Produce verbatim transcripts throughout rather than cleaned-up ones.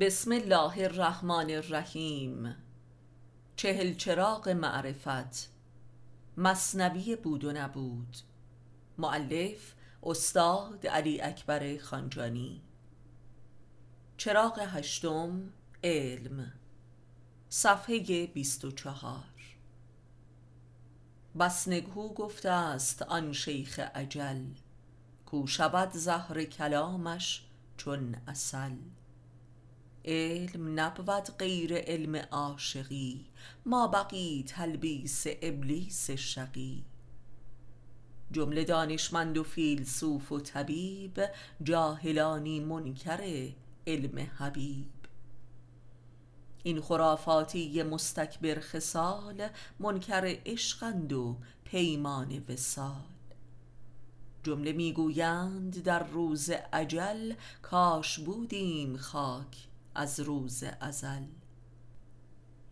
بسم الله الرحمن الرحیم. چهلچراغ معرفت، مثنوی بود و نبود. مؤلف استاد علی اکبر خانجانی. چراغ هشتم، علم، صفحه بیست و چهار. بس نکو گفته است آن شیخ اجل، کو شود زهر کلامش چون عسل. علم نبود غیر علم عاشقی، ما بقی تلبیس ابلیس شقی. جمله دانشمند و فیلسوف و طبیب، جاهلانی منکر علم حبیب. این خرافاتی مستکبر خصال، منکر عشقند و پیمان وصال. جمله میگویند در روز اجل، کاش بودیم خاک از روز ازل.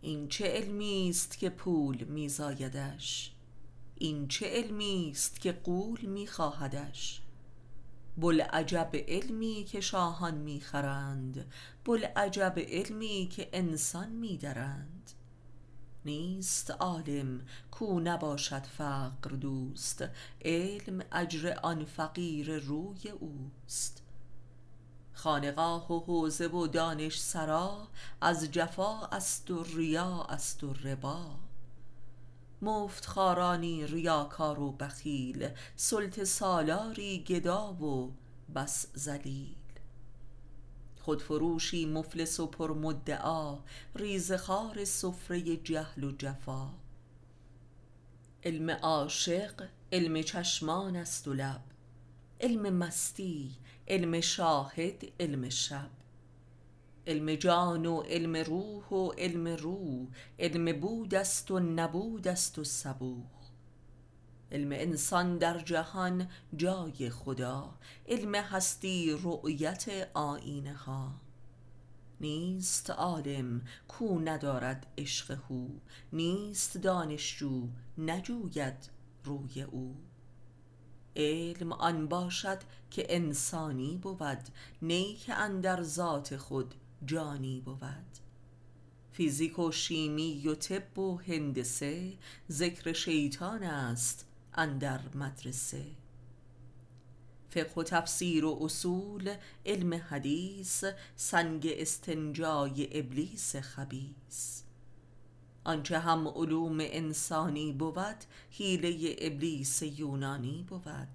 این چه علمی است که پول میزایدش، این چه علمی است که قول میخواهدش. بلعجب علمی که شاهان میخرند، بلعجب علمی که انسان میدرند. نیست عالم کو نباشد فقر دوست، علم اجر آن فقیر روی اوست. خانقاه و حوزه و دانش سرا، از جفا است و ریا است و ربا. مفت خارانی ریاکار و بخیل، سلطه سالاری گدا و بس ذلیل. خودفروشی مفلس و پرمدعا، ریزخوار سفره جهل و جفا. علم عاشق علم چشمان است و لب، علم مستی علم شاهد علم شب. علم جان و علم روح و علم روح، علم بود است و نبود است و صبوح. علم انسان در جهان جای خدا، علم هستی رؤیت آینه ها. نیست عالم کو ندارد عشق هو، نیست دانشجو نجوید روی او. علم آن باشد که انسانی بود، نیک اندر ذات خود جانی بود. فیزیک و شیمی و طب و هندسه، ذکر شیطان است اندر مدرسه. فقه و تفسیر و اصول علم حدیث، سنگ استنجای ابلیس خبیث. آنچه هم علوم انسانی بود، حیله ابلیس یونانی بود.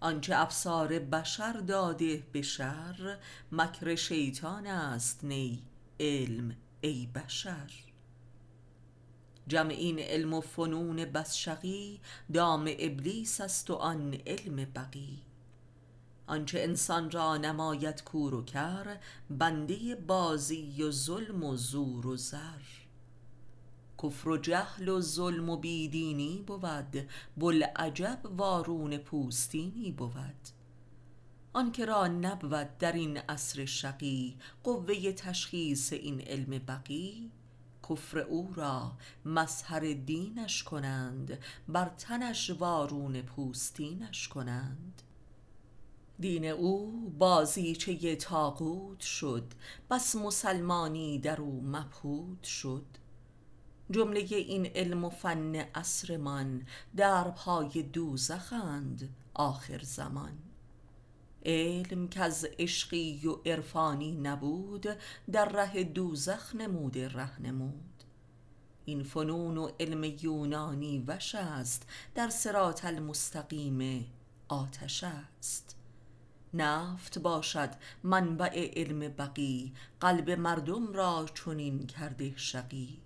آنچه افسار بشر داده به شر، مکر شیطان است نی علم ای بشر. جمع این علم و فنون بس شقی، دام ابلیس است و آن علم بقی. آنچه انسان را نماید کور و کر، بنده بازی و ظلم و زور و زر. کفر و جهل و ظلم و بیدینی بود، بلعجب وارون پوستینی بود. آن که را نبود در این عصر شقی، قوه تشخیص این علم بقی. کفر او را مظهر دینش کنند، بر تنش وارون پوستینش کنند. دین او بازیچه ی طاغوت شد، بس مسلمانی در او مبهوت شد. جمله این علم و فن عصرمان، دربهای دوزخند آخر زمان. علم کز عشقی و عرفانی نبود، در ره دوزخ نموده ره نمود. این فنون و علم یونانی وش است، در صراط المستقیم آتش است. نفت باشد منبع علم بقی، قلب مردم را چنین کرده شقی.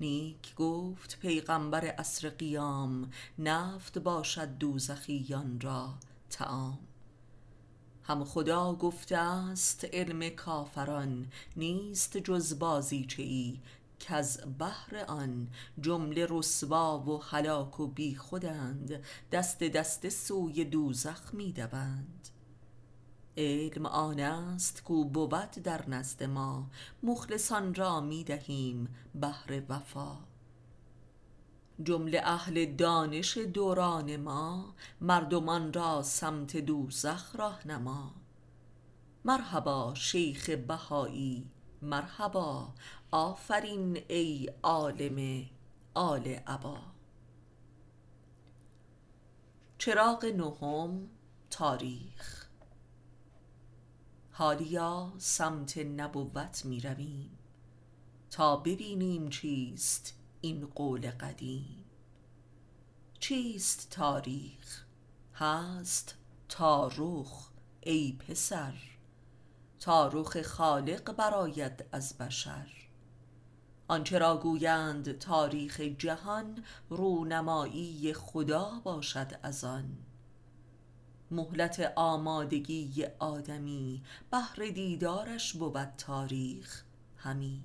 نیک گفت پیغمبر عصر قیام، نفت باشد دوزخیان را طعام. هم خدا گفته است علم کافران، نیست جز بازیچه ای کز بهر آن. جمله رسوا و هلاک و بی خودند، دست دست سوی دوزخ می دوند. علم آن است کو بود در نزد ما، مخلصان را می دهیم بهر وفا. جمله اهل دانش دوران ما، مردمان را سمت دوزخ راهنما. مرحبا شیخ بهایی مرحبا، آفرین ای عالم آل عبا. چراغ نهم، تاریخ. حالیا سمت نبوت می رویم تا ببینیم چیست این قول قدیم. چیست تاریخ؟ هست تاریخ ای پسر، تاریخ خالق براید از بشر. آنچه را گویند تاریخ جهان، رونمایی خدا باشد از آن. مهلت آمادگی آدمی، بهر دیدارش بود تاریخ همی.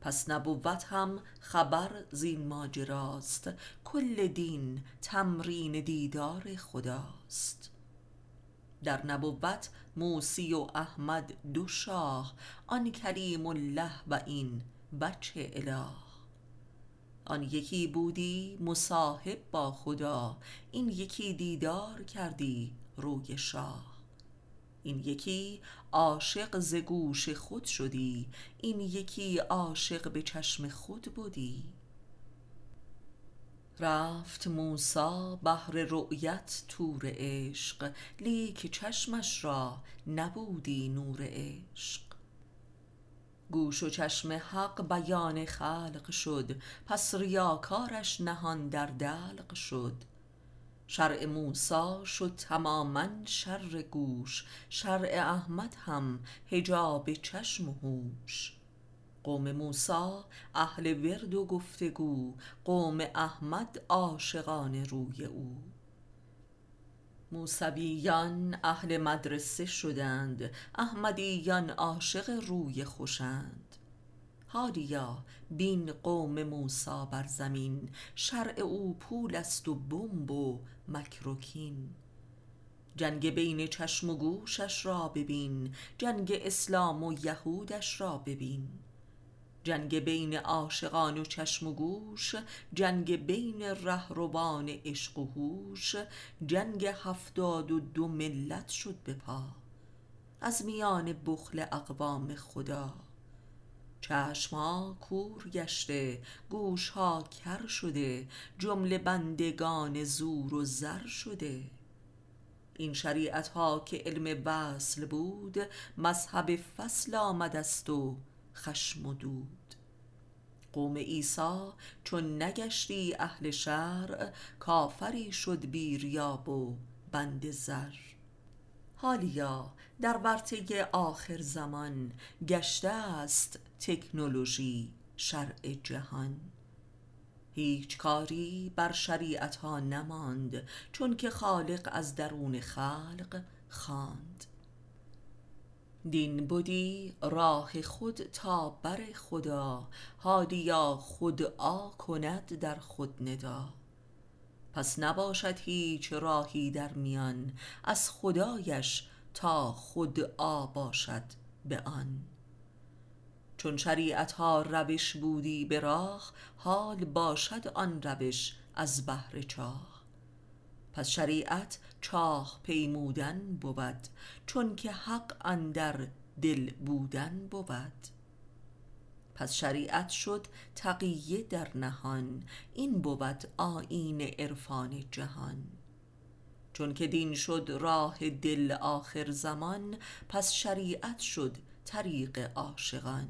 پس نبوت هم خبر زین ماجراست، کل دین تمرین دیدار خداست. در نبوت موسی و احمد دو شاه، آن کلیم الله و این بچه اله. آن یکی بودی مصاحب با خدا، این یکی دیدار کردی روی شاه. این یکی عاشق ز گوش خود شدی، این یکی عاشق به چشم خود بودی. رفت موسی بهر رؤیت طور عشق، لیک چشمش را نبودی نور عشق. گوش و چشم حق بیان خلق شد، پس ریاکارش نهان در دلق شد. شرع موسی شد تماما شر گوش، شرع احمد هم حجاب چشم و هوش. قوم موسی اهل ورد و گفتگو، قوم احمد عاشقان روی او. موسویان اهل مدرسه شدند، احمدیان عاشق روی خوشند. حالیا بین قوم موسی بر زمین، شرع او پول است و بمب و مکروکین. جنگ بین چشم و گوشش را ببین، جنگ اسلام و یهودش را ببین. جنگ بین عاشقان و چشم و گوش، جنگ بین رهروان عشق و هوش. جنگ هفتاد و دو ملت شد به پا، از میان بخل اقوام خدا. چشم ها کور گشته، گوش ها کر شده، جمله بندگان زور و زر شده. این شریعت ها که علم وصل بود، مذهب فصل آمد است و خشم و دود. قوم عیسی چون نگشتی اهل شرع، کافری شد بی ریاب و بند زر. حالیا در ورطه آخر زمان، گشته است تکنولوژی شرع جهان. هیچ کاری بر شریعت ها نماند، چون که خالق از درون خلق خواند. دین بودی راه خود تا بر خدا، حالیا خودآ کند در خود ندا. پس نباشد هیچ راهی در میان، از خدایش تا خودآ باشد به آن. چون شریعت ها روش بودی به راه، حال باشد آن روش از بهر چاه. پس شریعت چاه پیمودن بود، چون که حق اندر دل بودن بود. پس شریعت شد تقیه در نهان، این بود آیین عرفان جهان. چون که دین شد راه دل آخر زمان، پس شریعت شد طریق عاشقان.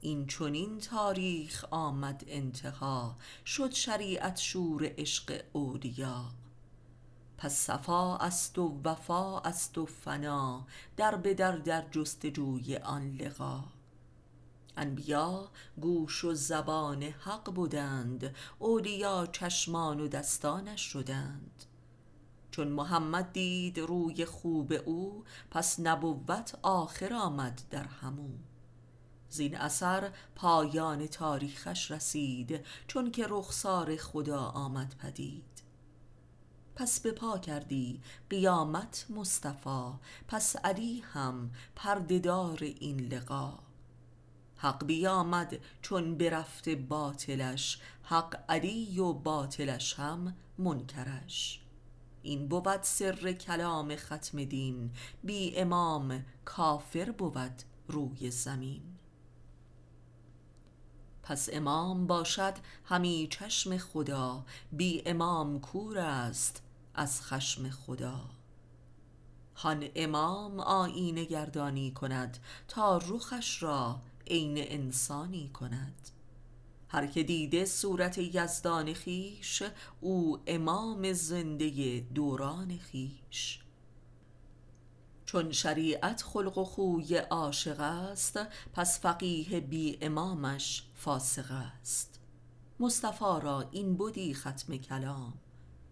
این چنین تاریخ آمد انتها، شد شریعت شور عشق اولیا. پس صفا است و وفا است و فنا، در به در در جستجوی آن لقا. انبیا گوش و زبان حق بودند، اولیا چشمان و دستانش شدند. چون محمد دید روی خوب او، پس نبوت آخر آمد در همو. زین اثر پایان تاریخش رسید، چون که رخسار خدا آمد پدید. پس به پا کردی قیامت مصطفی، پس علی هم پرده‌دار این لقا. حق بیامد چون برفت باطلش، حق علی و باطلش هم منکرش. این بود سر کلام ختم دین، بی امام کافر بود روی زمین. پس امام باشد همی چشم خدا، بی امام کور است از خشم خدا. هان امام آینه گردانی کند، تا روخش را عین انسانی کند. هر که دیده صورت یزدان خیش، او امام زنده دوران خیش. چون شریعت خلق و خوی عاشق است، پس فقیه بی امامش فاسق است. مصطفی را این بودی ختم کلام،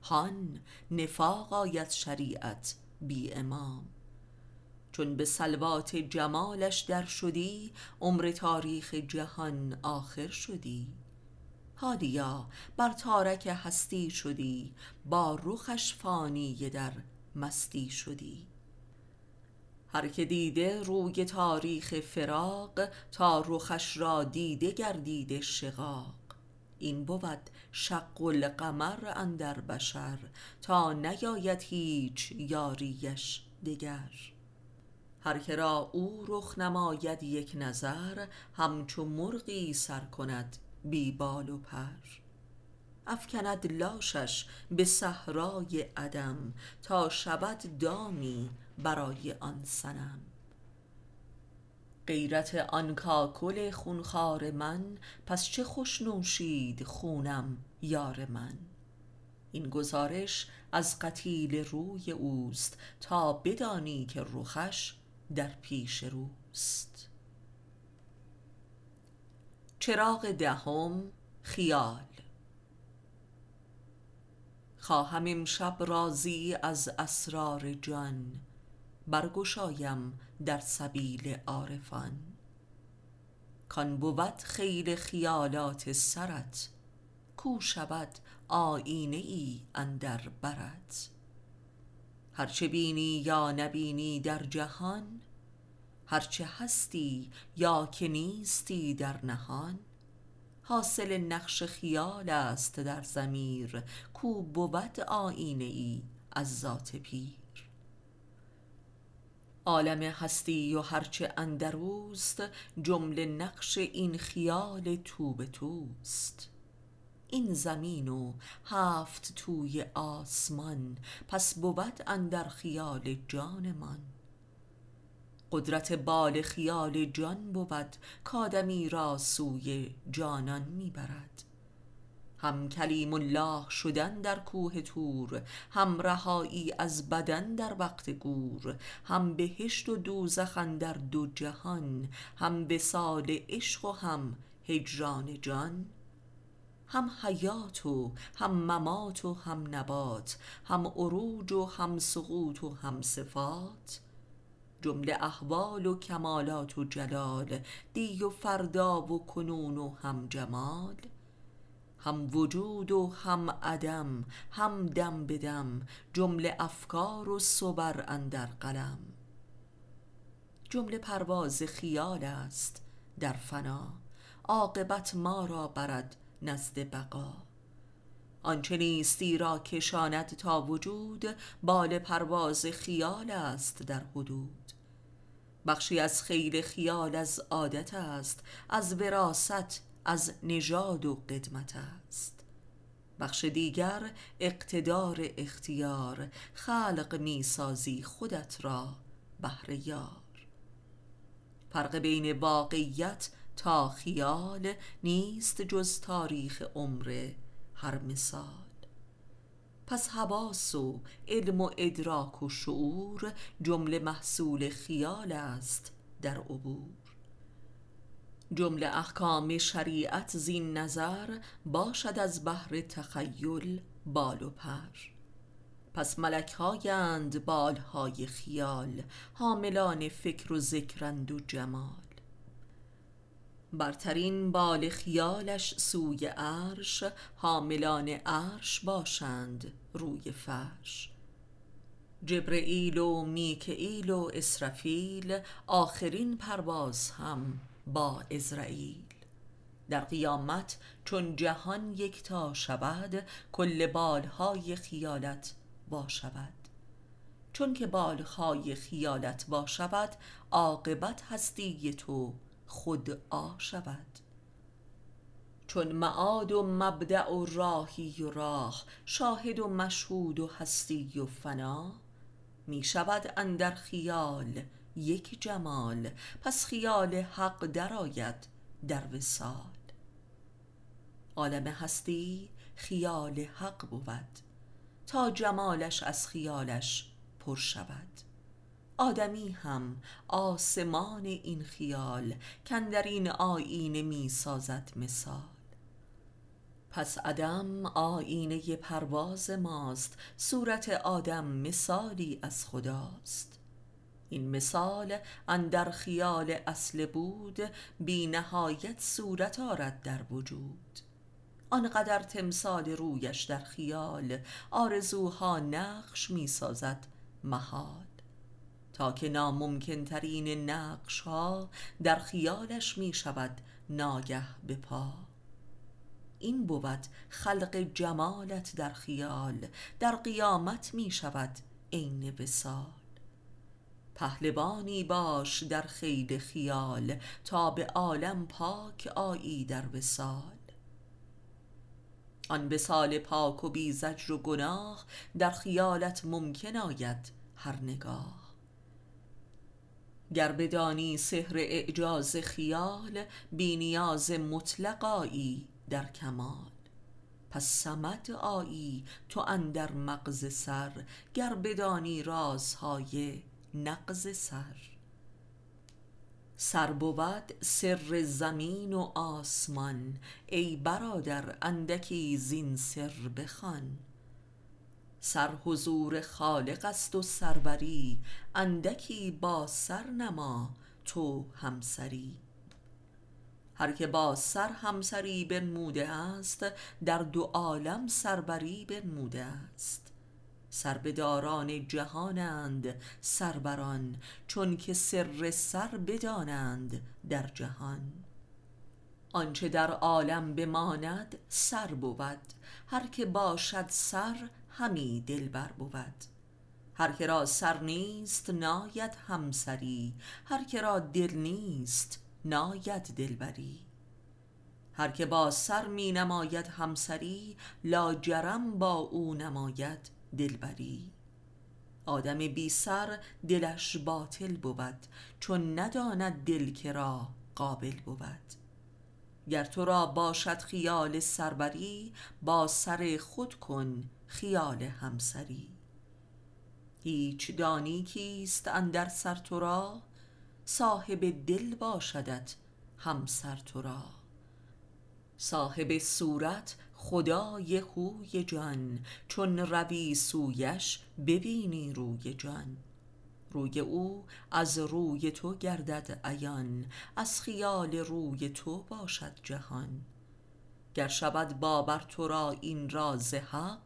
هان نفاق آید شریعت بی امام. چون به سلوات جمالش در شدی، عمر تاریخ جهان آخر شدی. هادیا بر تارک هستی شدی، با روخش فانی در مستی شدی. هر که دیده روی تاریخ فراق، تا روخش را دیده گردیده شقاق. این بود شق القمر اندر بشر، تا نیاید هیچ یاریش دگر. هر که را او رخ نماید یک نظر، همچو مرغی سر کند بی بال و پر. افکند لاشش به صحرای عدم، تا شود دامی برای آن صنم. غیرت آن کاکل خونخوار من، پس چه خوش نوشید خونم یار من. این گزارش از قتیل روی اوست، تا بدانی که رخش در پیش روست. چراغ دهم، خیال. خواهم امشب رازی از اسرار جان، برگشایم در سبیل عارفان. کان بود خیل خیالات سرت، کو شود آینه ای اندر برت. هرچه بینی یا نبینی در جهان، هرچه هستی یا که نیستی در نهان، حاصل نقش خیال است در ضمیر، کو بود آینه ای از ذات پیر. عالم هستی و هرچه اندروست، جمله نقش این خیال تو به توست. این زمین و هفت توی آسمان، پس بود اندر خیال جان من. قدرت بال خیال جان بود، کادمی را سوی جانان میبرد. هم کلیم الله شدن در کوه تور، هم رهایی از بدن در وقت گور، هم بهشت و دوزخ اندر دو جهان، هم وصال عشق و هم هجران جان، هم حیات و هم ممات و هم نبات، هم عروج و هم سقوط و هم صفات. جمله احوال و کمالات و جلال، دی و فردا و کنون و هم جمال، هم وجود و هم عدم، هم دم بدم، جمله افکار و صبر اندر قلم. جمله پرواز خیال است در فنا، عاقبت ما را برد نزد بقا. آنچه نیستی را کشاند تا وجود، بال پرواز خیال است در حدود. بخشی از خیل خیال از عادت است، از وراثت، از نژاد و قدمت است. بخش دیگر اقتدار اختیار، خلق میسازی خودت را بهر یار. فرق بین واقعیت تا خیال، نیست جز تاریخ عمر هر مثال. پس حواس و علم و ادراک و شعور، جمله محصول خیال است در عبور. جمله احکام شریعت زین نظر، باشد از بحر تخیل بال و پر. پس ملک هایند بالهای خیال، حاملان فکر و ذکرند و جمال. برترین بال خیالش سوی عرش، حاملان عرش باشند روی فرش. جبرئیل و میکائیل و اسرافیل، آخرین پرواز هم با عزرائیل. در قیامت چون جهان یکتا شود، کل بالهای خیالت باشود. چون که بالهای خیالت باشود، عاقبت هستی تو خود آ شود. چون معاد و مبدع و راهی و راه، شاهد و مشهود و هستی و فنا، می شود اندر خیال یک جمال، پس خیال حق درآید در وصال. عالم هستی خیال حق بود، تا جمالش از خیالش پر شود. آدمی هم آسمان این خیال، کاندر این آینه می سازد مثال. پس عدم آینه پرواز ماست، صورت آدم مثالی از خداست. این مثال اندر خیال اصل بود، بی نهایت صورت آرد در وجود. آنقدر تمثال رویش در خیال، آرزوها نقش می سازد محال. تا که ناممکن ترین نقش ها در خیالش می شود ناگه به پا. این بود خلق جمالت در خیال، در قیامت می شود عین وصال. پهلوانی باش در خیل خیال، تا به عالم پاک آیی در وصال. آن وصال پاک و بی زجر و گناه، در خیالت ممکن آید هر نگاه. گر بدانی سحر اعجاز خیال، بی نیاز مطلق آیی در کمال. پس صمد آیی تو اندر مغز سر، گر بدانی رازهای نغز سر. سر بود سر زمین و آسمان، ای برادر اندکی زین سر بخوان. سر حضور خالق است و سروری، اندکی با سر نما تو همسری. هر که با سر همسری بنموده است، در دو عالم سروری بنموده است. سربداران جهانند سربران، چون که سر سر بدانند در جهان. آنچه در عالم بماند سر بود، هر که باشد سر همی دلبر بود. هر که را سر نیست ناید همسری، هر که را دل نیست ناید دلبری. هر که با سر می نماید همسری، لاجرم با او نماید دلبری. آدم بی سر دلش باطل بود، چون نداند دل که را قابل بود. گر تو را باشد خیال سربری، با سر خود کن خیال همسری. هیچ دانی کیست اندر سر تو را، صاحب دل باشدت همسر تو را. صاحب صورت خدای خوی جان، چون روی سویش ببینی روی جان. روی او از روی تو گردد عیان، از خیال روی تو باشد جهان. گر شود باور تو را این راز حق،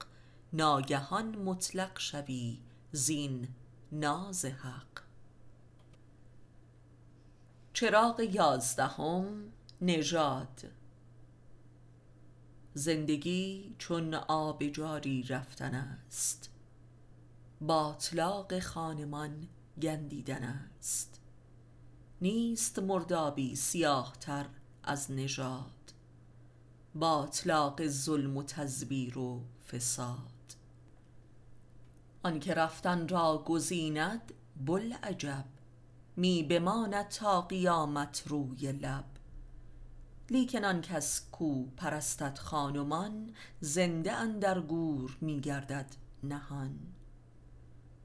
ناگهان مطلق شوی زین ناز حق. چراغ یازدهم، نژاد. زندگی چون آب جاری رفتن است، باطلاق خانمان گندیدن است. نیست مردابی سیاه‌تر از نژاد، باطلاق ظلم و تزویر و فساد. آن که رفتن را گزیند بلعجب، می بماند تا قیامت روی لب. لیکن آن کس کو پرستد خانمان، زنده اندر گور می گردد نهان.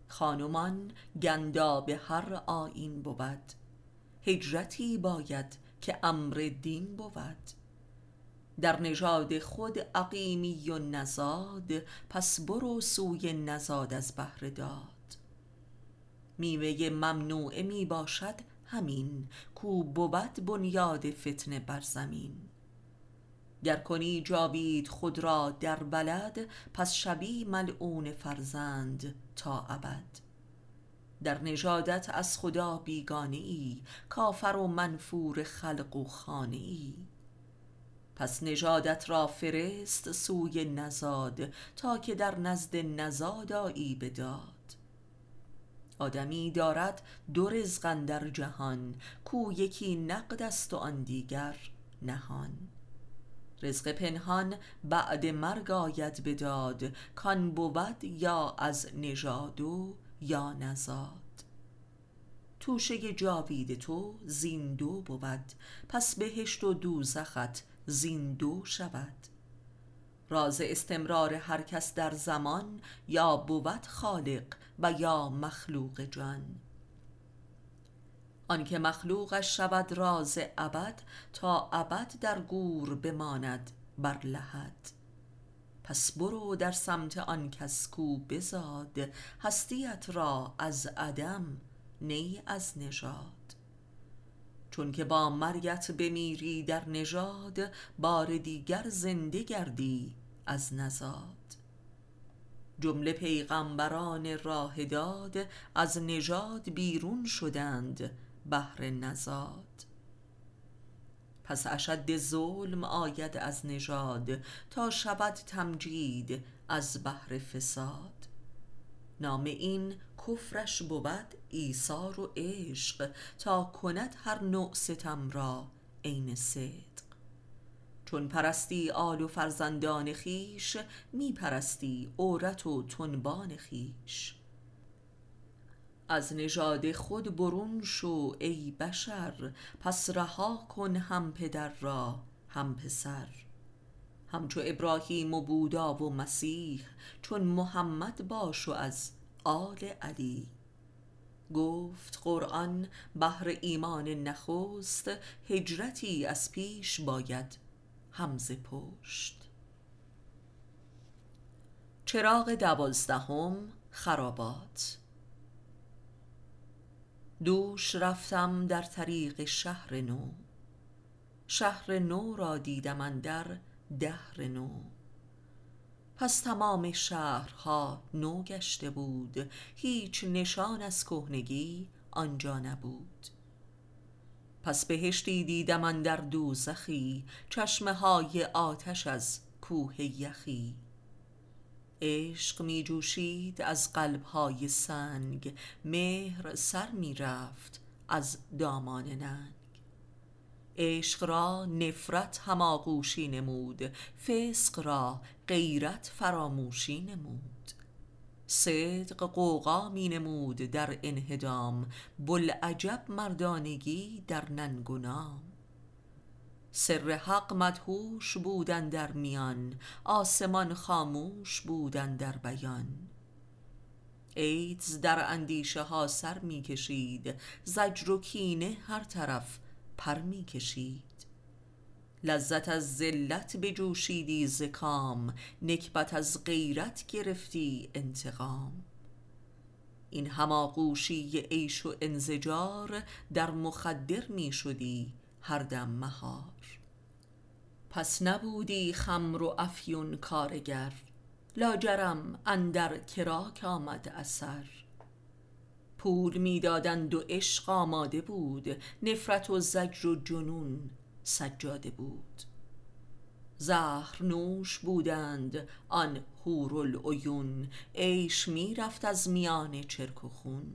خانمان گندا به هر آیین بود، هجرتی باید که امر دین بود. در نژاد خود عقیمی و نزاد، پس برو سوی نزاد از بهر داد. میوه ممنوعه می باشد همین، کو بود بنیاد فتنه بر زمین. گر کنی جاوید خود را در بلد، پس شبی ملعون فرزند تا ابد. در نژادت از خدا بیگانه ای، کافر و منفور خلق و خانه ای. پس نژادت را فرست سوی نزاد، تا که در نزد نزاد آیی به داد. آدمی دارد دو رزق اندر جهان، کو یکی نقد است و آن دیگر نهان. رزق پنهان بعد مرگ آید به داد، کان بود یا از نژاد و یا نزاد. توشه جاوید تو زین دو بود، پس بهشت و دوزخت زین دو شود. راز استمرار هر کس در زمان، یا بود خالق و یا مخلوق جان. آنکه مخلوقش شود راز ابد، تا ابد در گور بماند بر لحد. پس برو در سمت آن کس کو بزاد، هستیت را از عدم نی از نژاد. چون که با مرگت بمیری در نژاد، بار دیگر زنده گردی از نزاد. جمله پیغمبران راه داد، از نژاد بیرون شدند بهر نزاد. پس اشد ظلم آید از نژاد، تا شود تمجید از بهر فساد. نام این کفرش بود ایثار و عشق، تا کند هر نوع ستم را عین صدق. چون پرستی آل و فرزندان خیش، می پرستی عورت و تنبان خیش. از نژاد خود برون شو ای بشر، پس رها کن هم پدر را هم پسر. همچو ابراهیم و بودا و مسیح، چون محمد باش و از آل علی. گفت قرآن بهر ایمان نخست، هجرتی از پیش باید همز پشت. چراغ دوازدهم خرابات. دوش رفتم در طریق شهر نو، شهر نو را دیدم اندر دهر نو. پس تمام شهرها نو گشته بود، هیچ نشان از کهنگی آنجا نبود. پس بهشتی دیدم اندر دوزخی، چشمه های آتش از کوه یخی. عشق می جوشید از قلب های سنگ، مهر سر می رفت از دامان ننگ. عشق را نفرت هم آغوشی نمود، فسق را غیرت فراموشی نمود. صدق غوغا می نمود در انهدام، بلعجب مردانگی در ننگ و نام. سر حق مدهوش بودن در میان، آسمان خاموش بودن در بیان. ایدز در اندیشه ها سر می کشید، زجر و کینه هر طرف پر می کشید. لذت از ذلت بجوشیدی ز کام، نکبت از غیرت گرفتی انتقام. این هماغوشی عیش و انزجار، در مخدر می شدی هر دم مهار. پس نبودی خمر و افیون کارگر، لاجرم اندر کراک آمد اثر. پول می دادند و عشق آماده بود، نفرت و زجر و جنون سجاده بود. زهر نوش بودند آن حورالعیون، عیش می رفت از میان چرک و خون.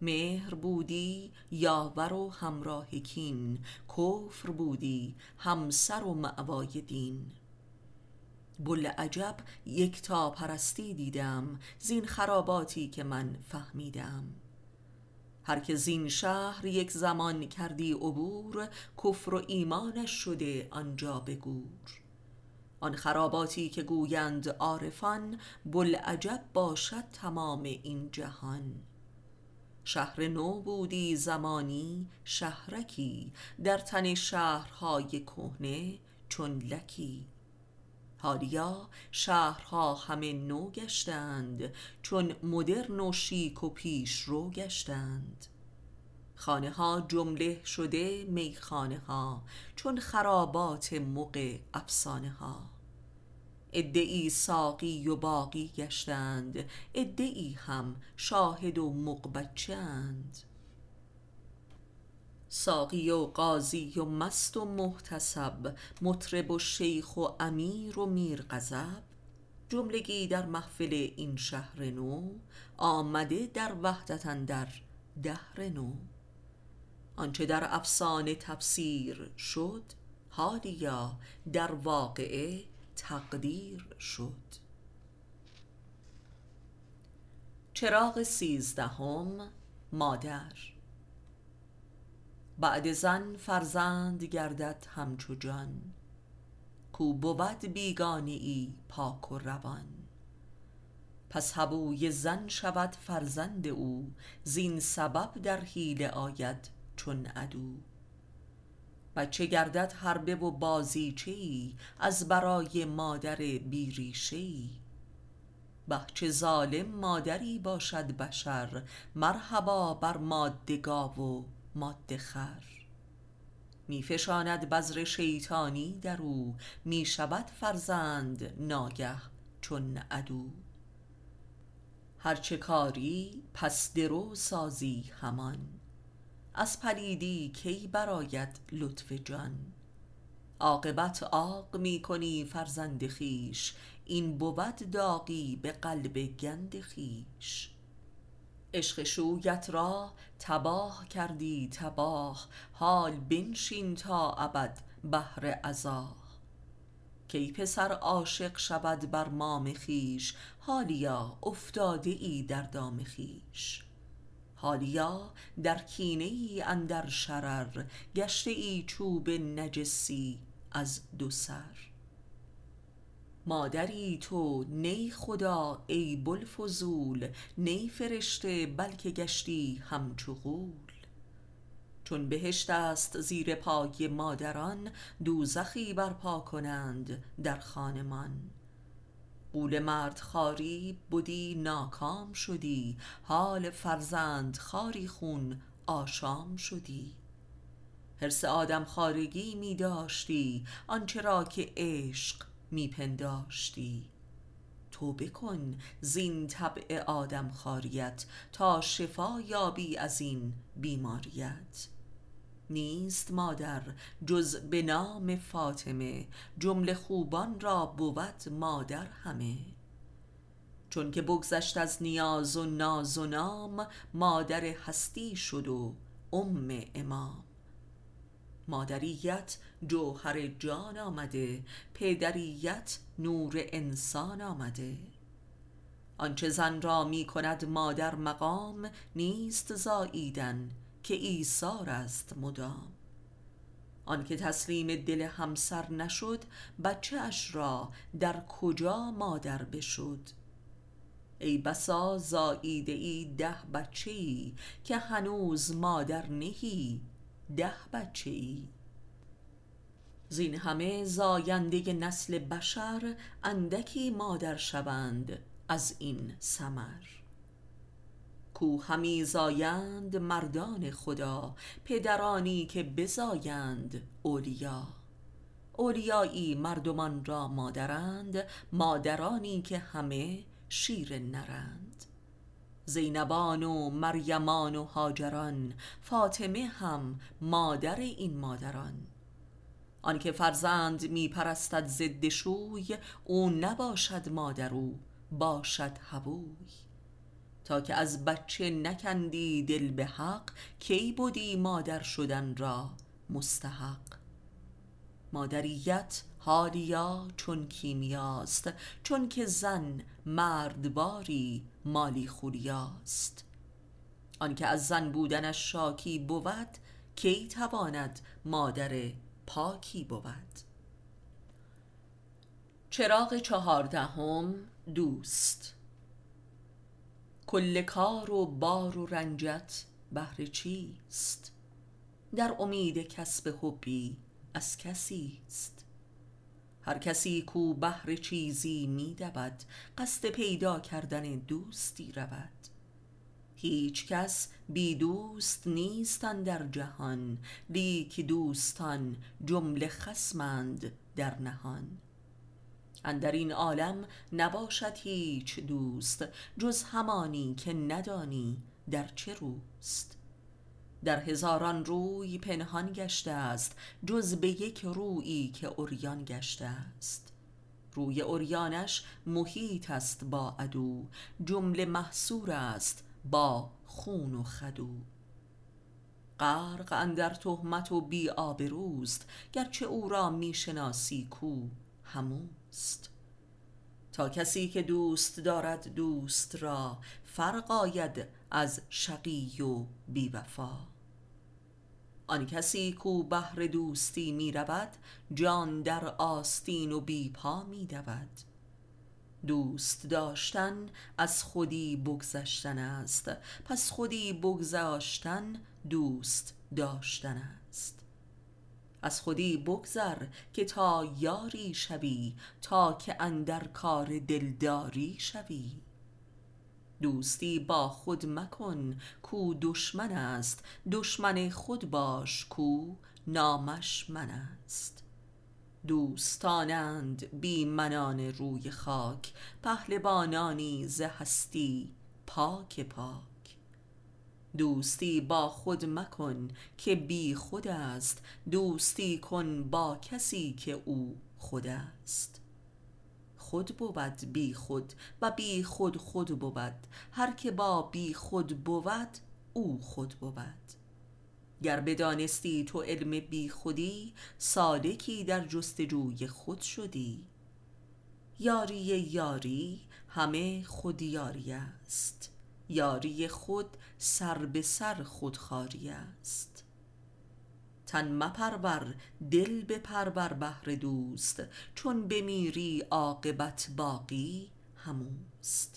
مهر بودی یاور و همراه کین، کفر بودی همسر و مأوای دین. بلعجب یک تا پرستی دیدم، زین خراباتی که من فهمیدم. هر که زین شهر یک زمان کردی عبور، کفر و ایمانش شده آنجا به گور. آن خراباتی که گویند عارفان، بلعجب باشد تمام این جهان. شهر نو بودی زمانی شهرکی، در تن شهرهای کهنه چون لکی. حالیا شهرها همه نو گشتند، چون مدرن و شیک و پیش رو گشتند. خانه ها جمله شده میخانه ها، چون خرابات موقع افسانه ها. عده‌ای ساقی و باقی گشتند، عده‌ای هم شاهد و مقبچه‌اند. ساقی و قاضی و مست و محتسب، مطرب و شیخ و امیر و میر قذب، جملگی در محفل این شهر نو، آمده در وحدت اندر دهر نو. آنچه در افسانه تفسیر شد، حالیا در واقعه تقدیر شد. چراغ سیزدهم، مادر. بعد زن فرزند گردد همچو جان، کو بود بیگانه ای پاک و روان. پس هبوی زن شود فرزند او، زین سبب در حیله آید چون عدو. بچه گردد حربه و بازیچه ای، از برای مادر بیریشه ای. بچه ظالم مادری باشد بشر، مرحبا بر ماده گاو و ماده خر. می فشاند بذر شیطانی در او، می شود فرزند ناگه چون عدو. هرچه کاری پس درو سازی همان، از پلیدی کی براید لطف جان. عاقبت عاق می کنی فرزند خویش، این بود داغی به قلب گند خویش. عشق شویت را تباه کردی تباه، حال بنشین تا ابد بهر عزاه. کی پسر عاشق شود بر مام خویش، حالیا افتاده ای در دام خویش. حالیا در کینه ای اندر شرر، گشته ای چوب نجسی از دو سر. مادری تو نی خدا ای بلفزول، نی فرشته بلکه گشتی همچو غول. چون بهشت است زیر پای مادران، دوزخی برپا کنند در خانمان. قول مرد خاری بودی ناکام شدی، حال فرزند خاری خون آشام شدی. حرص آدم خارگی می داشتی، آنچه را که عشق می پنداشتی. توبه کن زین طبع آدم خاریت، تا شفا یابی از این بیماریت. نیست مادر جز به نام فاطمه، جمله خوبان را بود مادر همه. چون که بگذشت از نیاز و ناز و نام، مادر هستی شد و ام امام. مادریت جوهر جان آمده، پدریت نور انسان آمده. آنچه زن را می کند مادر مقام، نیست زاییدن که ایثار است مدام. آن که تسلیم دل همسر نشد، بچه اش را در کجا مادر بشد. ای بسا زاییده ای ده بچه ای، که هنوز مادر نهی ده بچه ای. زین همه زاینده نسل بشر، اندکی مادر شوند از این ثمر. کو همی زایند مردان خدا، پدرانی که بزایند اولیا. اولیایی مردمان را مادرند، مادرانی که همه شیر نرند. زینبان و مریمان و هاجران، فاطمه هم مادر این مادران. آن که فرزند می پرستد ضد شوی، او نباشد مادر او باشد هوی. تا که از بچه نکندی دل به حق، کی بودی مادر شدن را مستحق. مادریت حالیا چون کیمیاست، چون که زن مردواری مالی خوریاست. آن که از زن بودنش شاکی بود، کی تواند مادر پاکی بود. چراغ چهاردهم، دوست. کل کار و بار و رنجت بهر چیست؟ در امید کسب حبی از کسیست. هر کسی کو بهر چیزی می دود، قصد پیدا کردن دوستی رود. هیچ کس بی دوست نیستن در جهان، لیک دوستان جمله خصمند در نهان. اندر این عالم نباشد هیچ دوست، جز همانی که ندانی در چه روست. در هزاران روی پنهان گشته است، جز به یک رویی که عریان گشته است. روی عریانش محیط است با عدو، جمله محصور است با خون و خدو. غرق اندر تهمت و بی آبروست، گرچه او را می شناسی کو هموست. تا کسی که دوست دارد دوست را، فرق آید از شقی و بی وفا. آن کسی کو بهر دوستی می رود، جان در آستین و بی پا می دود. دوست داشتن از خودی بگذشتن است، پس خودی بگذاشتن دوست داشتن است. از خودی بگذر که تا یاری شوی، تا که اندر کار دلداری شوی. دوستی با خود مکن کو دشمن است، دشمن خود باش کو نامش من است. دوستانند بی منان روی خاک، پهلوانانی ز هستی پاک پاک. دوستی با خود مکن که بی خود است، دوستی کن با کسی که او خود است. خود بود بی خود و بی خود خود بود، هر که با بی خود بود او خود بود. گر بدانستی تو علم بی خودی، سالکی در جستجوی خود شدی. یاری یاری همه خودیاری است، یاری خود سر به سر خودخاری است. تن مپرور دل بپرور بهر دوست، چون بمیری عاقبت باقی هموست.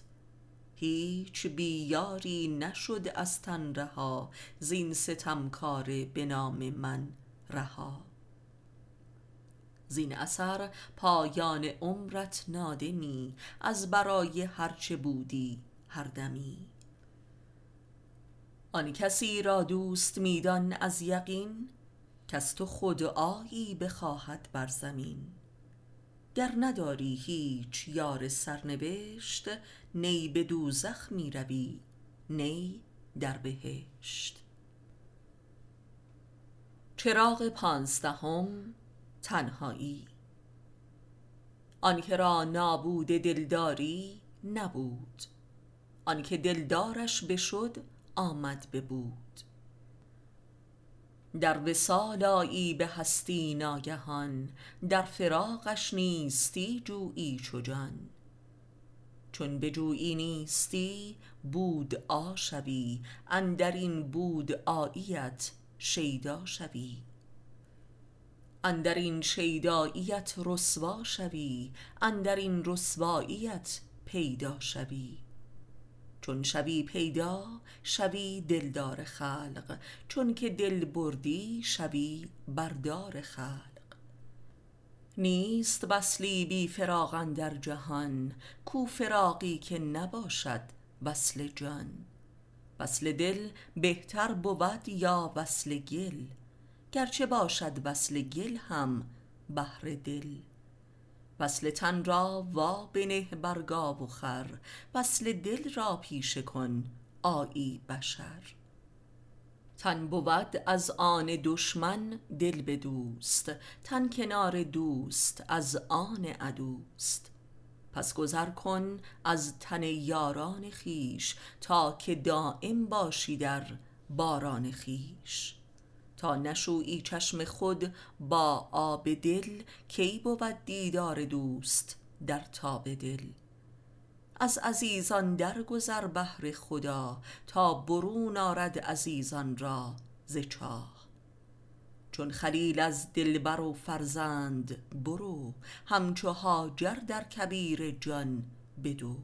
هیچ بیاری نشد از تن رها، زین ستمکار به نام من رها. زین اثر پایان عمرت نادمی، از برای هرچه بودی هر دمی. آن کسی را دوست میدان از یقین، کس تو خود آیی بخواهد بر زمین. گر نداری هیچ یار سرنبشت، نی به دوزخ می روی نی در بهشت. چراغ پانزدهم، تنهایی. آن که را نابود دلداری نبود، آن که دلدارش بشد آمد ببود. در وصال آیی به هستی ناگهان، در فراقش نیستی جویی چو جان. چون بجویی نیستی بود آ شوی، اندر این بود آییت شیدا شوی. اندر این شیداییت رسوا شوی، اندر این رسواییت پیدا شوی. چون شوی پیدا شوی دلدار خلق، چون که دل بردی شوی بردار خلق. نیست وصلی بی فراق اندر جهان، کو فراقی که نباشد وصل جان. وصل دل بهتر بود یا وصل گل، گرچه باشد وصل گل هم بهر دل. وصل تن را وا بنه بر گاو و خر، وصل دل را پیشه کن آیی بشر. تن بود از آن دشمن دل به دوست، تن کنار دوست از آن عدوست. پس گذر کن از تن یاران خیش، تا که دائم باشی در باران خیش. تا نشویی چشم خود با آب دل، کی بود دیدار دوست در تاب دل. از عزیزان درگذر بهر خدا، تا برون آرد عزیزان را ز چاه. چون خلیل از دلبر و فرزند برو، همچو هاجر در کبیر جان بدو.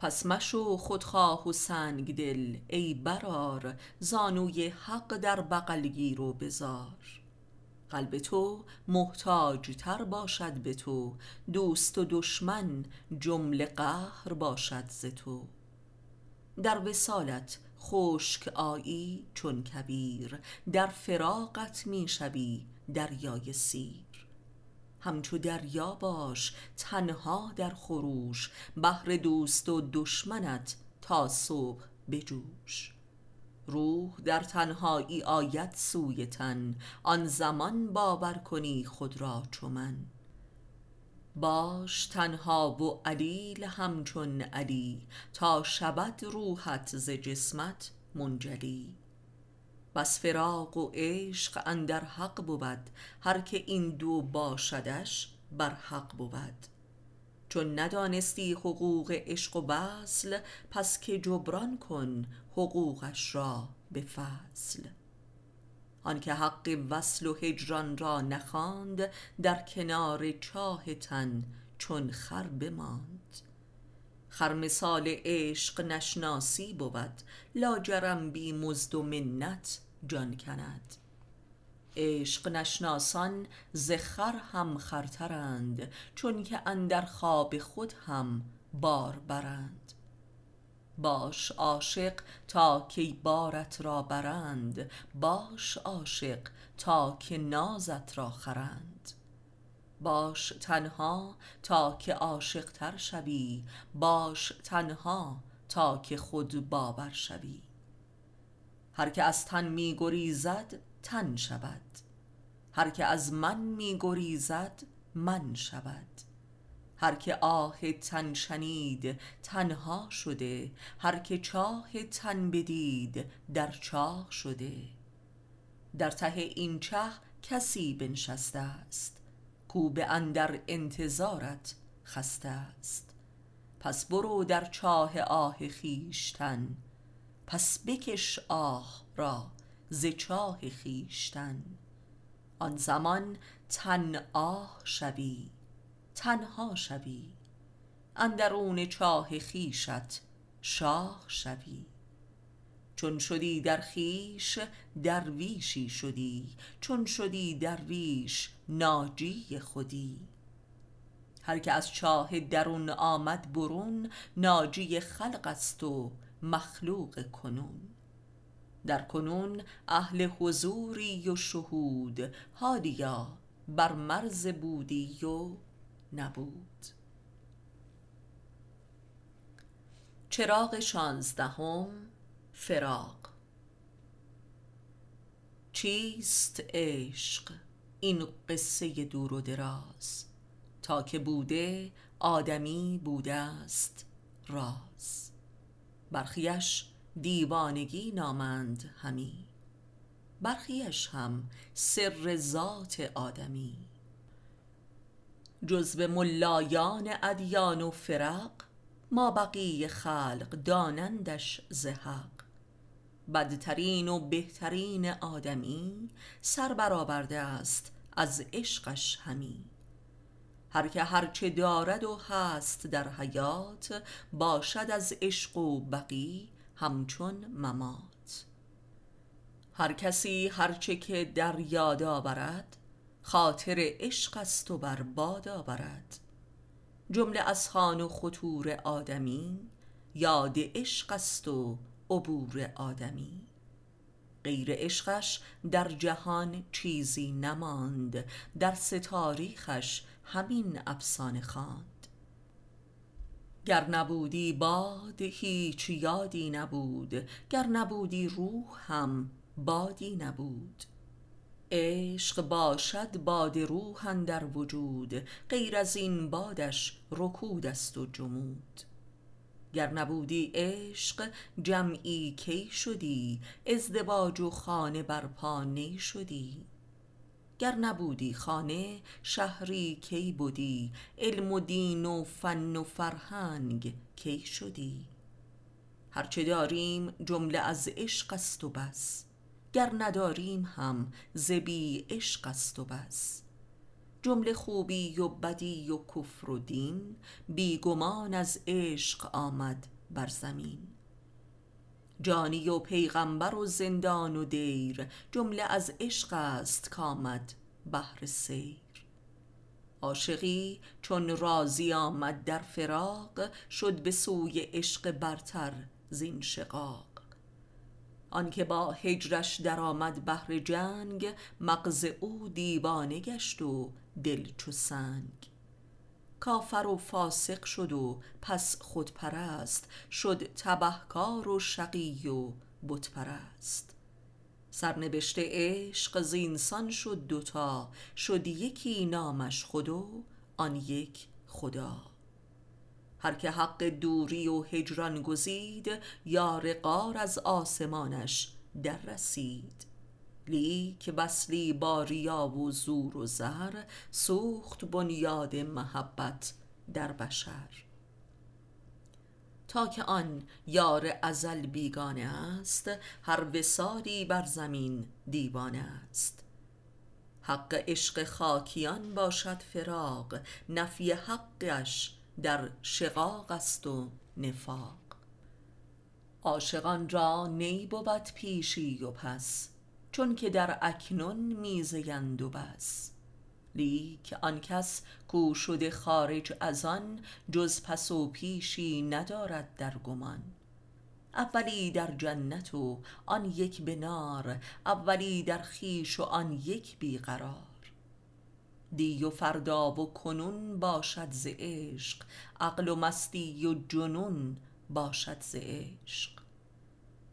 پس مشو خودخواه و سنگ دل ای برار، زانوی حق در بغل گیر و بزار. قلب تو محتاج تر باشد به تو، دوست و دشمن جمله قهر باشد ز تو. در وصالت خشک آیی چون کبیر، در فراقت می شوی دریای سیر. همچو دریا باش تنها در خروش، بهر دوست و دشمنت تا صبح بجوش. روح در تنهایی آید سوی تن، آن زمان باور کنی خود را چو من. باش تنها و علیل همچون علی، تا شبت روحت ز جسمت منجلی. بس فراق و عشق اندر حق بود، هر که این دو باشدش بر حق بود. چون ندانستی حقوق عشق و وصل، پس که جبران کن حقوقش را به فصل. آن که حق وصل و هجران را نخواند، در کنار چاه تن چون خر بماند. خر مثال عشق نشناسی بود، لاجرم بی مزد و منت جان کند. عشق نشناسان ز خر هم خرترند، چون که اندر خواب خود هم بار برند. باش عاشق تا که بارت را برند، باش عاشق تا که نازت را خرند. باش تنها تا که عاشق تر شوی، باش تنها تا که خود باور شوی. هر که از تن می گریزد تن شود، هر که از من می گریزد من شود. هر که آه تن شنید تنها شده، هر که چاه تن بدید در چاه شده. در ته این چه کسی بنشسته است، کو به اندر انتظارت خسته است. پس برو در چاه آه خیشتن، پس بکش آه را ز چاه خیشتن. آن زمان تن آه شوی، تنها شوی، اندرون چاه خیشت شاه شوی. چون شدی در خیش درویشی شدی، چون شدی درویش ناجی خودی. هر که از چاه درون آمد برون، ناجی خلق است و مخلوق کنون. در کنون اهل حضوری و شهود، هادیا بر مرز بودی و نبود. چراغ شانزدهم، فراق. چیست عشق این قصه دور و دراز، تا که بوده آدمی بوده است راز. برخیش دیوانگی نامند همی، برخیش هم سر ذات آدمی. جز به ملایان ادیان و فرق، ما بقیه خلق دانندش ز حق. بدترین و بهترین آدمی، سر برآورده است از عشقش همی. هر که هر چه دارد و هست در حیات، باشد از عشق و بقی همچون ممات. هر کسی هر چه که در یاد آورد، خاطر عشق است و بر باد آورد. جمله اذهان و خطور آدمی، یاد عشق است و عبور آدمی. غیر عشقش در جهان چیزی نماند، درس تاریخش همین افسانه خواند. گر نبودی باد هیچ یادی نبود، گر نبودی روح هم بادی نبود. عشق باشد باد روح اندر وجود، غیر از این بادش رکود است و جمود. گر نبودی عشق جمعی کی شدی، ازدواج و خانه برپا نی شدی. گر نبودی خانه شهری کی بودی، علم و دین و فن و فرهنگ کی شدی. هرچه داریم جمله از عشق است و بس، گر نداریم هم ز بی عشق است و بس. جمله خوبی و بدی و کفر و دین، بی گمان از عشق آمد بر زمین. جانی و پیغمبر و زندان و دیر، جمله از عشق است کآمد بهر سیر. عاشقی چون راضی آمد در فراق، شد به سوی عشق برتر زین شقاق. آن که با هجرش در آمد بهر جنگ، مغز او دیوانه گشت و دل چو سنگ. کافر و فاسق شد و پس خودپرست، شد تبهکار و شقی و بت پرست. سرنوشت عشق زینسان شد دوتا، شد یکی نامش خود و آن یک خدا. هر که حق دوری و هجران گزید، یار غار از آسمانش در رسید. لیک وصلی با ریا و زور و زهر، سوخت بنیاد محبت در بشر. تا که آن یار ازل بیگانه است، هر وصالی بر زمین دیوانه است. حق عشق خاکیان باشد فراق، نفی حقش در شقاق است و نفاق. عاشقان را نی بود پیشی و پس، چون که در اکنون میزیند و بس. لیک آن کس کو شده خارج از آن، جز پس و پیشی ندارد در گمان. اولی در جنت و آن یک به نار، اولی در خویش و آن یک بیقرار. دی و فردا و کنون باشد ز عشق، عقل و مستی و جنون باشد ز عشق.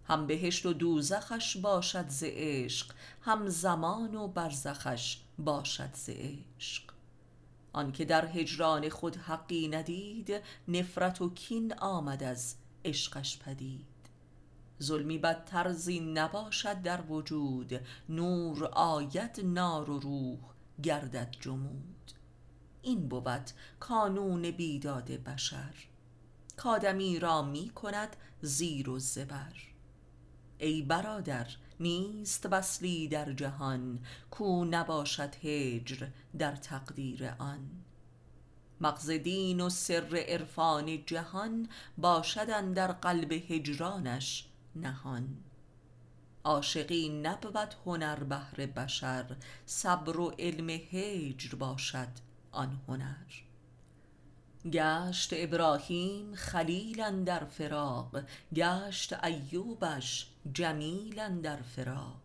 هم بهشت و دوزخش باشد ز عشق، هم زمان و برزخش باشد ز عشق. آن که در هجران خود حقی ندید، نفرت و کین آمد از عشقش پدید. ظلمی بدتر زین نباشد در وجود، نور آید نار و روح گردد جمود. این بود کانون بیداد بشر، کادمی را می کند زیر و زبر. ای برادر نیست وصلی در جهان، کو نباشد هجر در تقدیر آن. مغز دین و سر عرفان جهان، باشد اندر قلب هجرانش نهان. عاشقی نبود هنر بهر بشر، صبر و علم هجر باشد آن هنر. گشت ابراهیم خلیل اندر فراق، گشت ایوبش جمیل اندر فراق.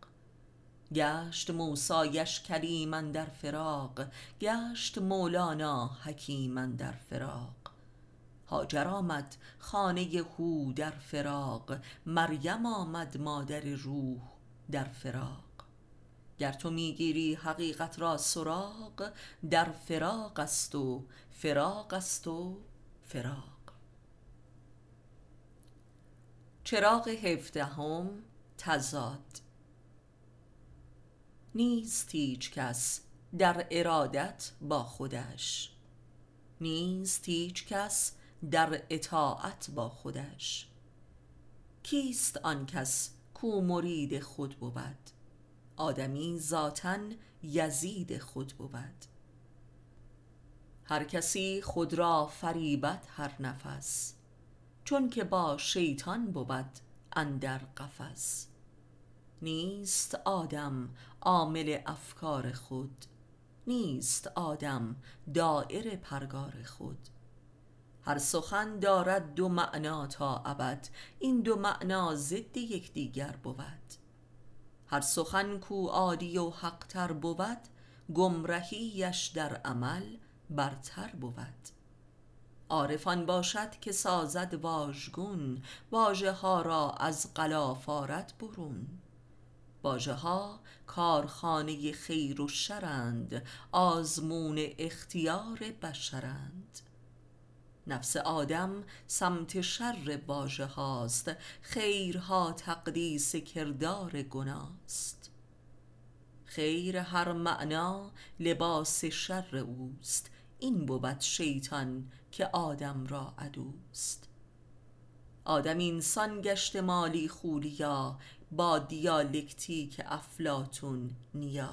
گشت موسایش کلیم اندر فراق، گشت مولانا حکیم اندر فراق. هاجر آمد خانه هو در فراق، مریم آمد مادر روح در فراق. گر تو میگیری حقیقت را سراغ، در فراق است و فراق است و فراق. چراغ هفدهم تضاد. نیست هیچ کس در ارادت با خودش، نیست هیچ کس در اطاعت با خودش. کیست آن کس کو مرید خود بود؟ آدمی ذاتاً یزید خود بود. هر کسی خود را فریبد هر نفس، چون که با شیطان بود اندر قفس. نیست آدم عامل افکار خود، نیست آدم دائر پرگار خود. هر سخن دارد دو معنا تا ابد، این دو معنا ضد یکدیگر بود. هر سخن کو عادی و حق تر بود، گمرهیش در عمل برتر بود. عارفان باشد که سازد واژگون، واژه ها را از غلاف آرد برون. واژه ها کارخانه خیر و شرند، آزمون اختیار بشرند. نفس آدم سمت شر واژه هاست، خیرها تقدیس کردار گناست. خیر هر معنا لباس شر اوست، این بود شیطان که آدم را عدوست. آدم انسان گشت مالی خولیا، با دیالکتیک افلاطون نیا.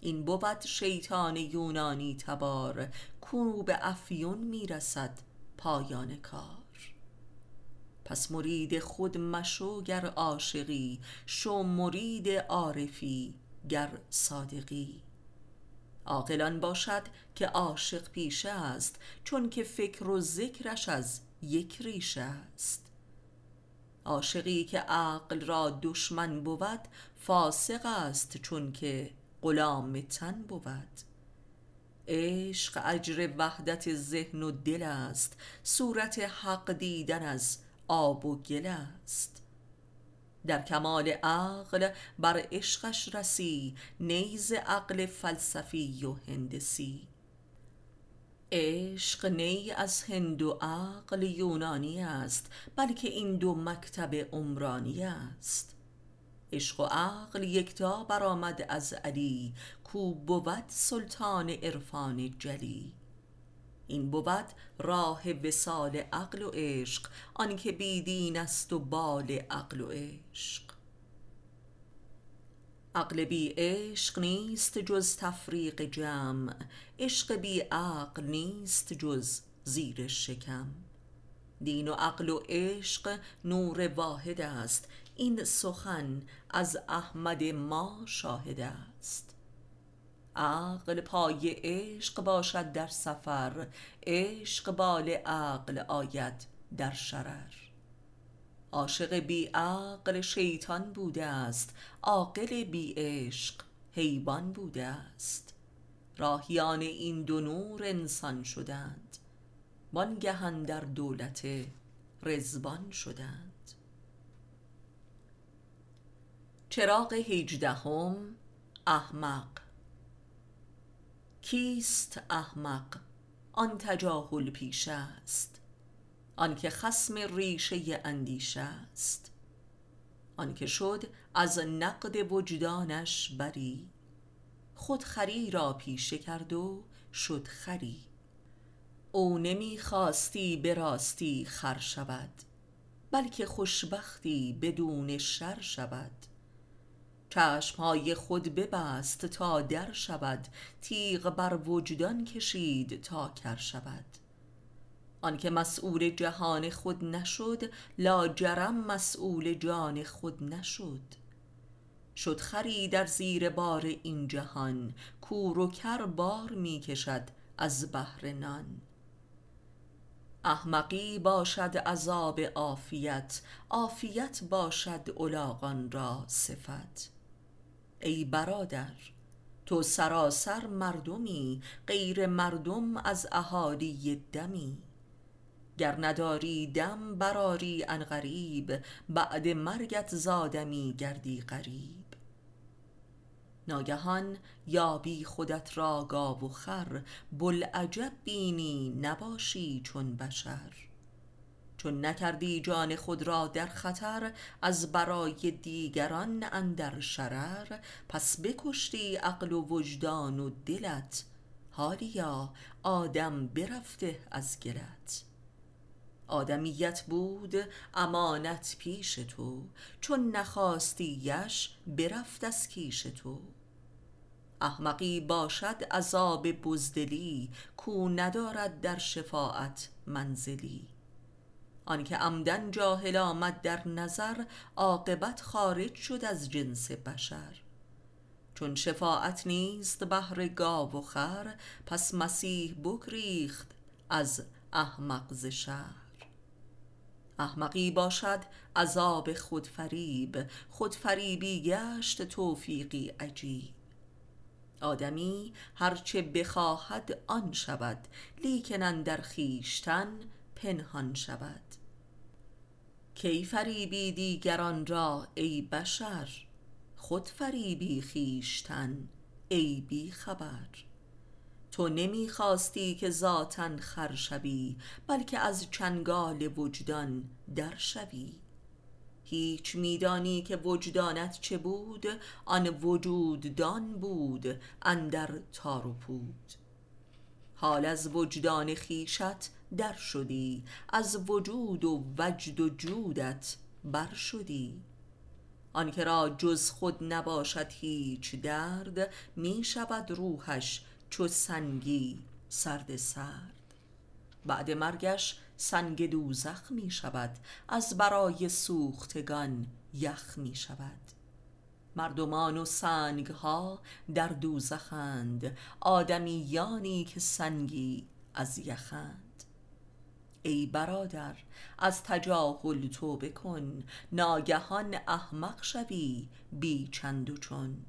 این بود شیطان یونانی تبار، کو به افیون میرسد پایان کار. پس مرید خود مشو گر عاشقی، شو مرید عارفی گر صادقی. عاقلان باشد که عاشق پیشه است، چون که فکر و ذکرش از یک ریشه است. عاشقی که عقل را دشمن بود، فاسق است چون که غلام تن بود. عشق اجر وحدت ذهن و دل است، صورت حق دیدن از آب و گل است. در کمال عقل بر عشقش رسی، نیز عقل فلسفی و هندسی. عشق نی از هند و عقل یونانی است، بلکه این دو مکتب عمرانی است. عشق و عقل یکتا برآمد از علی، کو بود سلطان عرفان جلی. این بود راه وصال عقل و عشق، آن که بی دین است و بال عقل و عشق. عقل بی عشق نیست جز تفریق جمع، عشق بی عقل نیست جز زیر شکم. دین و عقل و عشق نور واحد است، این سخن از احمد ما شاهد است. عقل پای عشق باشد در سفر، عشق بال عقل آید در شرر. عاشق بی عقل شیطان بوده است، عاقل بی عشق حیوان بوده است. راهیان این دو نور انسان شدند، وانگهان در دولت رضوان شدند. چراغ هجدهم، احمق. کیست احمق؟ آن تجاهل پیشه است، آن که خصم ریشه اندیشه است، آن که شد از نقد وجدانش بری، خود خری را پیشه کرد و شد خری. او نمی خواستی به راستی خر شود، بلکه خوشبختی بدون شر شود. چشمهای خود ببست تا در شود، تیغ بر وجدان کشید تا کر شود. آنکه مسئول جهان خود نشد، لاجرم مسئول جان خود نشد. شد خری در زیر بار این جهان، کور و کر بار می کشد از بهر نان. احمقی باشد عذاب عافیت، عافیت باشد الاغان را صفت. ای برادر تو سراسر مردمی، غیر مردم از اهالی دمی. گر نداری دم براری ان غریب، بعد مرگت زادمی گردی غریب. ناگهان یابی خودت را گاو و خر، بلعجب بینی نباشی چون بشر. چون نکردی جان خود را در خطر، از برای دیگران اندر شرر، پس بکشتی عقل و وجدان و دلت، حالیا آدم برفته از گلت. آدمیت بود امانت پیش تو، چون نخواستیش برفت از کیش تو. احمقی باشد عذاب بزدلی، کو ندارد در شفاعت منزلی. آنکه عمدن جاهل آمد در نظر، عاقبت خارج شد از جنس بشر. چون شفاعت نیست بهر گاو و خر، پس مسیح بگریخت از احمق ز شهر. احمقی باشد عذاب خودفریب، خودفریبی گشت توفیقی عجیب. آدمی هرچه بخواهد آن شود، لیکن اندر خویشتن پنهان شود. کی فریبی دیگران را ای بشر، خودفریبی خویشتن ای بی خبر. تو نمی خواستی که ذاتاً خر شوی، بلکه از چنگال وجدان در شوی. هیچ میدانی که وجدانت چه بود، آن وجود دان بود اندر تار و پود. حال از وجدان خیشت در شدی، از وجود و وجد و جودت بر شدی. آن که را جز خود نباشد هیچ درد، می شود روحش چو سنگی سرد سرد. بعد مرگش سنگ دوزخ می شود، از برای سوختگان یخ می شود. مردمان و سنگ ها در دوزخند، آدمیانی که سنگی از یخند. ای برادر از تجاهل توبه کن، ناگهان احمق شوی بی چند و چون.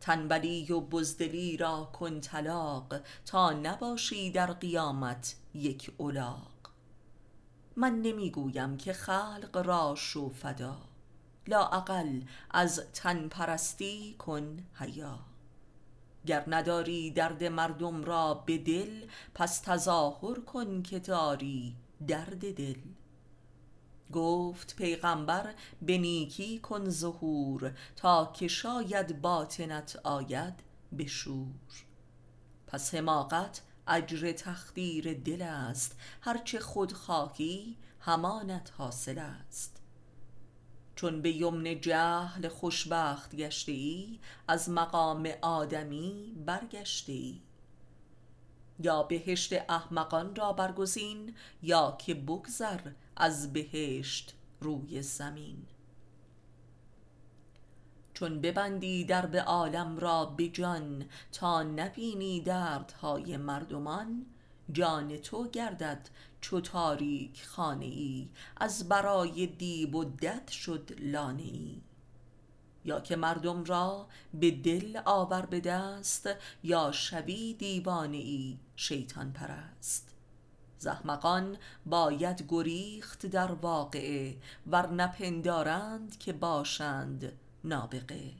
تنبلی و بزدلی را کن طلاق، تا نباشی در قیامت یک الاغ. من نمی گویم که خلق را شو فدا، لااقل از تن پرستی کن حیا. گر نداری درد مردم را به دل، پس تظاهر کن که داری درد دل. گفت پیغمبر به نیکی کن ظهور، تا که شاید باطنت آید به شور. پس حماقت اجر تخدیر دل است، هرچه خود خواهی همانت حاصل است. چون به یمن جهل خوشبخت گشته ای، از مقام آدمی برگشته ای. یا بهشت احمقان را برگزین، یا که بگذر از بهشت روی زمین. چون ببندی درب عالم را به جان، تا نبینی دردهای مردمان، جان تو گردد چو تاریک خانه ای، از برای دیب و دد شد لانه ای. یا که مردم را به دل آور به دست، یا شوی دیوانه ای شیطان پرست. زحمقان باید گریخت در واقعه، ور نپندارند که باشند نابغه.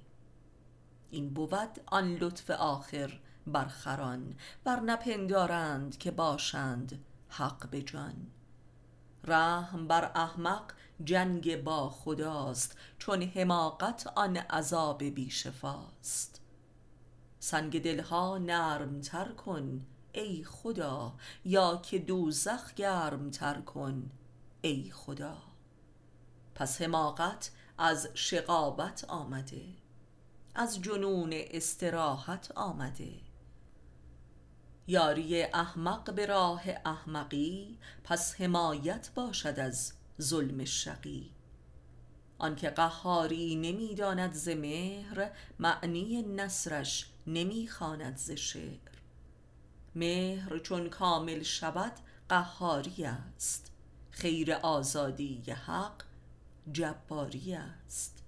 این بود آن لطف آخر برخران، ور نپندارند که باشند حق به جان. رحم بر احمق جنگ با خداست، چون حماقت آن عذاب بیشفاست. سنگ دلها نرمتر کن ای خدا، یا که دوزخ گرمتر کن ای خدا. پس حماقت از شقاوت آمده، از جنون استراحت آمده. یاری احمق به راه احمقی، پس حمایت باشد از ظلم شقی. آنکه قهاری نمی داند ز مهر، معنی نصرش نمی خواند ز شعر. مهر چون کامل شود قهاری است، خیر آزادی حق جباری است.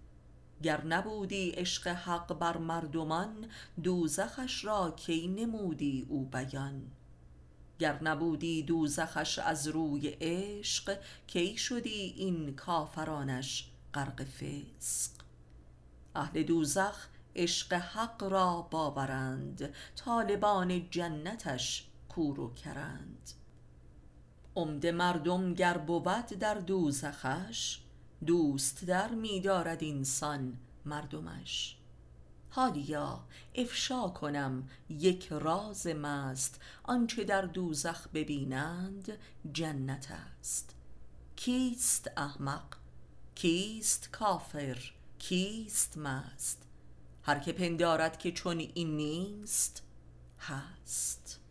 گر نبودی عشق حق بر مردمان، دوزخش را کی نمودی او بیان. گر نبودی دوزخش از روی عشق، کی شدی این کافرانش غرق فسق. اهل دوزخ عشق حق را باورند، طالبان جنتش کور و کرند. عمد مردم گر بود در دوزخش، دوست در می دارد انسان مردمش. حالیا افشا کنم یک راز مست، آنچه در دوزخ ببینند جنت است. کیست احمق؟ کیست کافر؟ کیست مست؟ هر که پندارد که چون این نیست هست.